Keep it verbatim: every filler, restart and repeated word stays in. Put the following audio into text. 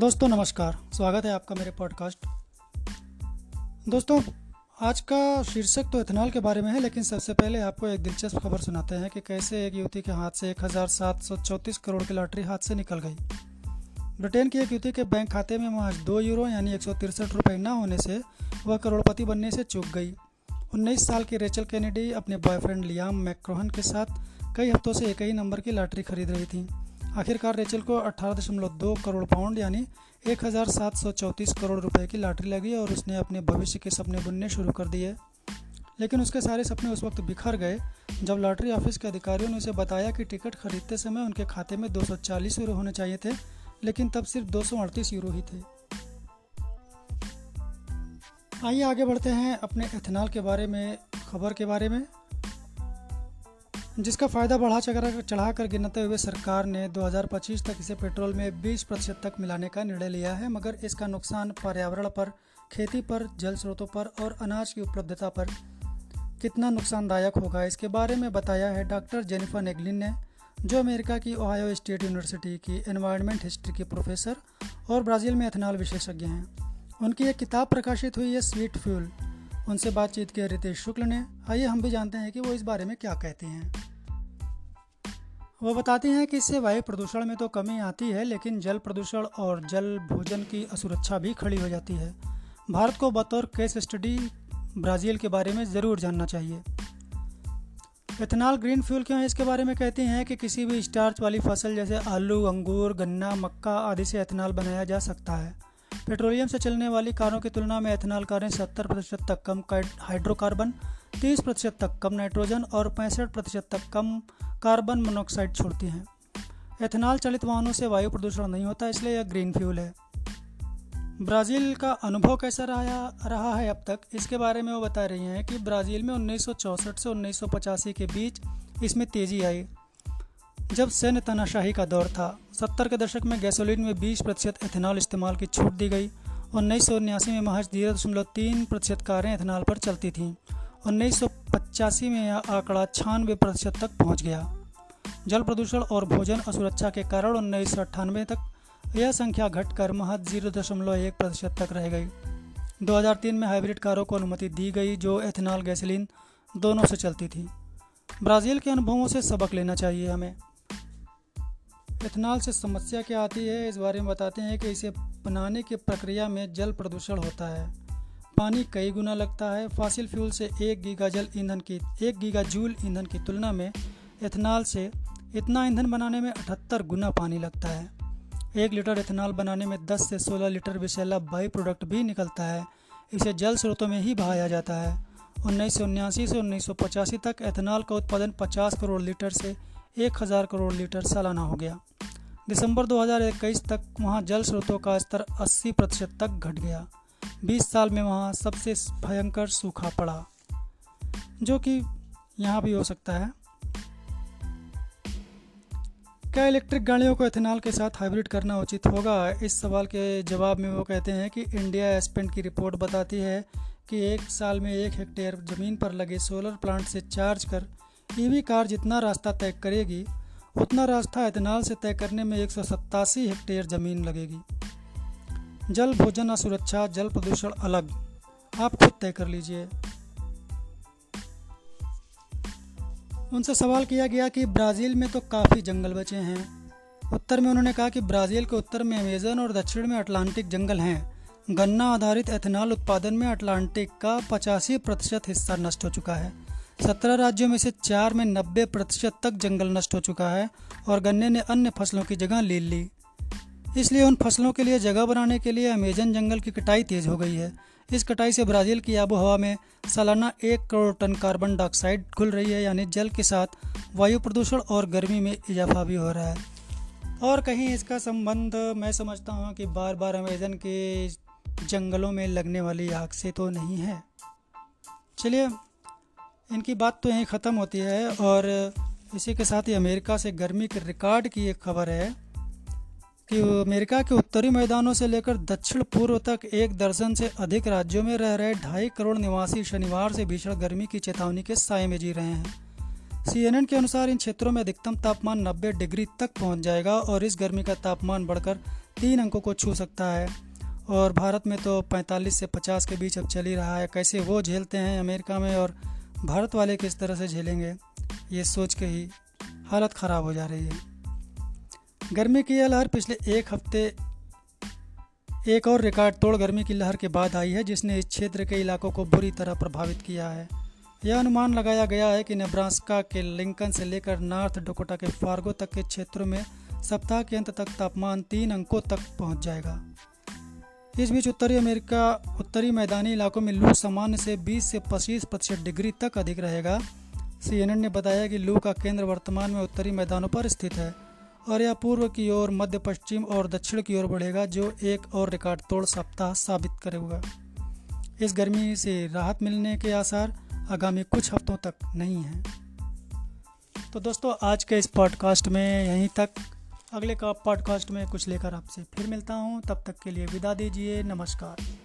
दोस्तों नमस्कार, स्वागत है आपका मेरे पॉडकास्ट। दोस्तों आज का शीर्षक तो एथेनॉल के बारे में है, लेकिन सबसे पहले आपको एक दिलचस्प खबर सुनाते हैं कि कैसे एक युवती के हाथ से एक हज़ार सात सौ चौंतीस करोड़ की लॉटरी हाथ से निकल गई। ब्रिटेन की एक युवती के बैंक खाते में महज दो यूरो यानी एक सौ तिरसठ रुपये न होने से वह करोड़पति बनने से चूक गई। उन्नीस साल की रेचल कैनेडी अपने बॉयफ्रेंड लियाम मैक्रोहन के साथ कई हफ्तों से एक ही नंबर की लॉटरी खरीद रही थी। आखिरकार रेचल को अठारह दशमलव दो करोड़ पाउंड यानी एक हज़ार सात सौ चौंतीस करोड़ रुपए की लॉटरी लगी और उसने अपने भविष्य के सपने बुनने शुरू कर दिए। लेकिन उसके सारे सपने उस वक्त बिखर गए जब लॉटरी ऑफिस के अधिकारियों ने उसे बताया कि टिकट खरीदते समय उनके खाते में दो सौ चालीस यूरो होने चाहिए थे, लेकिन तब सिर्फ दो सौ अड़तीस यूरो ही थे। आइए आगे बढ़ते हैं अपने एथेनॉल के बारे में खबर के बारे में, जिसका फ़ायदा बढ़ा चढ़ा कर गिनते हुए सरकार ने दो हज़ार पच्चीस तक इसे पेट्रोल में बीस प्रतिशत तक मिलाने का निर्णय लिया है, मगर इसका नुकसान पर्यावरण पर, खेती पर, जल स्रोतों पर और अनाज की उपलब्धता पर कितना नुकसानदायक होगा, इसके बारे में बताया है डॉक्टर जेनिफर नेग्लिन ने, जो अमेरिका की ओहायो स्टेट यूनिवर्सिटी की एनवायरमेंट हिस्ट्री की प्रोफेसर और ब्राज़ील में एथेनॉल विशेषज्ञ हैं। उनकी एक किताब प्रकाशित हुई है स्वीट फ्यूल। उनसे बातचीत की रितेश शुक्ल ने। आइए हम भी जानते हैं कि वो इस बारे में क्या कहते हैं। वो बताती हैं कि इससे वायु प्रदूषण में तो कमी आती है, लेकिन जल प्रदूषण और जल भोजन की असुरक्षा भी खड़ी हो जाती है। भारत को बतौर केस स्टडी ब्राज़ील के बारे में ज़रूर जानना चाहिए। एथेनॉल ग्रीन फ्यूल क्यों है, इसके बारे में कहती हैं कि किसी भी स्टार्च वाली फसल जैसे आलू, अंगूर, गन्ना, मक्का आदि से एथेनॉल बनाया जा सकता है। पेट्रोलियम से चलने वाली कारों की तुलना में एथेनॉल कारें सत्तर प्रतिशत तक कम हाइड्रोकार्बन, तीस प्रतिशत तक कम नाइट्रोजन और पैंसठ प्रतिशत तक कम कार्बन मोनोऑक्साइड छोड़ती हैं। एथेनॉल चलित वाहनों से वायु प्रदूषण नहीं होता, इसलिए यह ग्रीन फ्यूल है। ब्राज़ील का अनुभव कैसा रहा रहा है अब तक, इसके बारे में वो बता रही हैं कि ब्राज़ील में उन्नीस सौ चौंसठ से उन्नीस सौ पचासी के बीच इसमें तेज़ी आई, जब सैन्य तानाशाही का दौर था। सत्तर के दशक में गैसोलीन में बीस प्रतिशत एथेनॉल इस्तेमाल की छूट दी गई। उन्नीस सौ उन्यासी में महज जीरो दशमलव तीन प्रतिशत कारें एथेनॉल पर चलती थीं। उन्नीस सौ पचासी में यह आंकड़ा छियानवे प्रतिशत तक पहुंच गया। जल प्रदूषण और भोजन असुरक्षा के कारण उन्नीस सौ अट्ठानवे तक यह संख्या घटकर महज जीरो दशमलव एक प्रतिशत तक रह गई। दो हज़ार तीन में हाइब्रिड कारों को अनुमति दी गई जो एथेनॉल गैसोलीन दोनों से चलती थी। ब्राज़ील के अनुभवों से सबक लेना चाहिए हमें। एथेनॉल से समस्या क्या आती है, इस बारे में बताते हैं कि इसे बनाने की प्रक्रिया में जल प्रदूषण होता है। पानी कई गुना लगता है। फॉसिल फ्यूल से एक गीगा जल ईंधन की एक गीगा जूल ईंधन की तुलना में एथेनॉल से इतना ईंधन बनाने में अठहत्तर गुना पानी लगता है। एक लीटर एथेनॉल बनाने में दस से सोलह लीटर विषैला बाई प्रोडक्ट भी निकलता है। इसे जल स्रोतों में ही बहाया जाता है। उन्नीस सौ उन्यासी से उन्नीस सौ पचासी तक एथेनॉल का उत्पादन पचास करोड़ लीटर से एक हज़ार करोड़ लीटर सालाना हो गया। दिसंबर दो हज़ार इक्कीस तक वहाँ जल स्रोतों का स्तर अस्सी प्रतिशत तक घट गया। बीस साल में वहाँ सबसे भयंकर सूखा पड़ा, जो कि यहाँ भी हो सकता है। क्या इलेक्ट्रिक गाड़ियों को एथेनॉल के साथ हाइब्रिड करना उचित होगा, इस सवाल के जवाब में वो कहते हैं कि इंडिया स्पेंड की रिपोर्ट बताती है कि एक साल में एक हेक्टेयर जमीन पर लगे सोलर प्लांट से चार्ज कर ईवी कार जितना रास्ता तय करेगी, उतना रास्ता एथेनॉल से तय करने में एक सौ सत्तासी हेक्टेयर ज़मीन लगेगी। जल भोजन असुरक्षा, जल प्रदूषण अलग, आप खुद तय कर लीजिए। उनसे सवाल किया गया कि ब्राज़ील में तो काफ़ी जंगल बचे हैं। उत्तर में उन्होंने कहा कि ब्राज़ील के उत्तर में अमेज़न और दक्षिण में अटलांटिक जंगल हैं। गन्ना आधारित एथेनॉल उत्पादन में अटलांटिक का पचासी प्रतिशत हिस्सा नष्ट हो चुका है। सत्रह राज्यों में से चार में नब्बे प्रतिशत तक जंगल नष्ट हो चुका है और गन्ने ने अन्य फसलों की जगह ले ली। इसलिए उन फसलों के लिए जगह बनाने के लिए अमेज़न जंगल की कटाई तेज़ हो गई है। इस कटाई से ब्राज़ील की आबो हवा में सालाना एक करोड़ टन कार्बन डाइऑक्साइड घुल रही है, यानी जल के साथ वायु प्रदूषण और गर्मी में इजाफा भी हो रहा है। और कहीं इसका संबंध मैं समझता हूँ कि बार बार अमेज़न के जंगलों में लगने वाली आग से तो नहीं है। चलिए, इनकी बात तो यहीं ख़त्म होती है। और इसी के साथ ही अमेरिका से गर्मी के रिकॉर्ड की एक खबर है कि अमेरिका के उत्तरी मैदानों से लेकर दक्षिण पूर्व तक एक दर्जन से अधिक राज्यों में रह रहे ढाई करोड़ निवासी शनिवार से भीषण गर्मी की चेतावनी के साए में जी रहे हैं। सी एन एन के अनुसार इन क्षेत्रों में अधिकतम तापमान नब्बे डिग्री तक पहुंच जाएगा और इस गर्मी का तापमान बढ़कर तीन अंकों को छू सकता है। और भारत में तो पैंतालीस से पचास के बीच अब चल ही रहा है। कैसे वो झेलते हैं अमेरिका में और भारत वाले किस तरह से झेलेंगे, ये सोच के ही हालत ख़राब हो जा रही है। गर्मी की यह लहर पिछले एक हफ्ते एक और रिकॉर्ड तोड़ गर्मी की लहर के बाद आई है, जिसने इस क्षेत्र के इलाकों को बुरी तरह प्रभावित किया है। यह अनुमान लगाया गया है कि नेब्रास्का के लिंकन से लेकर नॉर्थ डकोटा के फार्गो तक के क्षेत्रों में सप्ताह के अंत तक तापमान तीन अंकों तक पहुंच जाएगा। इस बीच उत्तरी अमेरिका उत्तरी मैदानी इलाकों में लू सामान्य से बीस से पच्चीस प्रतिशत डिग्री तक अधिक रहेगा। सी एन एन ने बताया कि लू का केंद्र वर्तमान में उत्तरी मैदानों पर स्थित है और यह पूर्व की ओर, मध्य पश्चिम और दक्षिण की ओर बढ़ेगा, जो एक और रिकॉर्ड तोड़ सप्ताह साबित करेगा। इस गर्मी से राहत मिलने के आसार आगामी कुछ हफ्तों तक नहीं है। तो दोस्तों, आज के इस पॉडकास्ट में यहीं तक। अगले का पॉडकास्ट में कुछ लेकर आपसे फिर मिलता हूँ। तब तक के लिए विदा दीजिए। नमस्कार।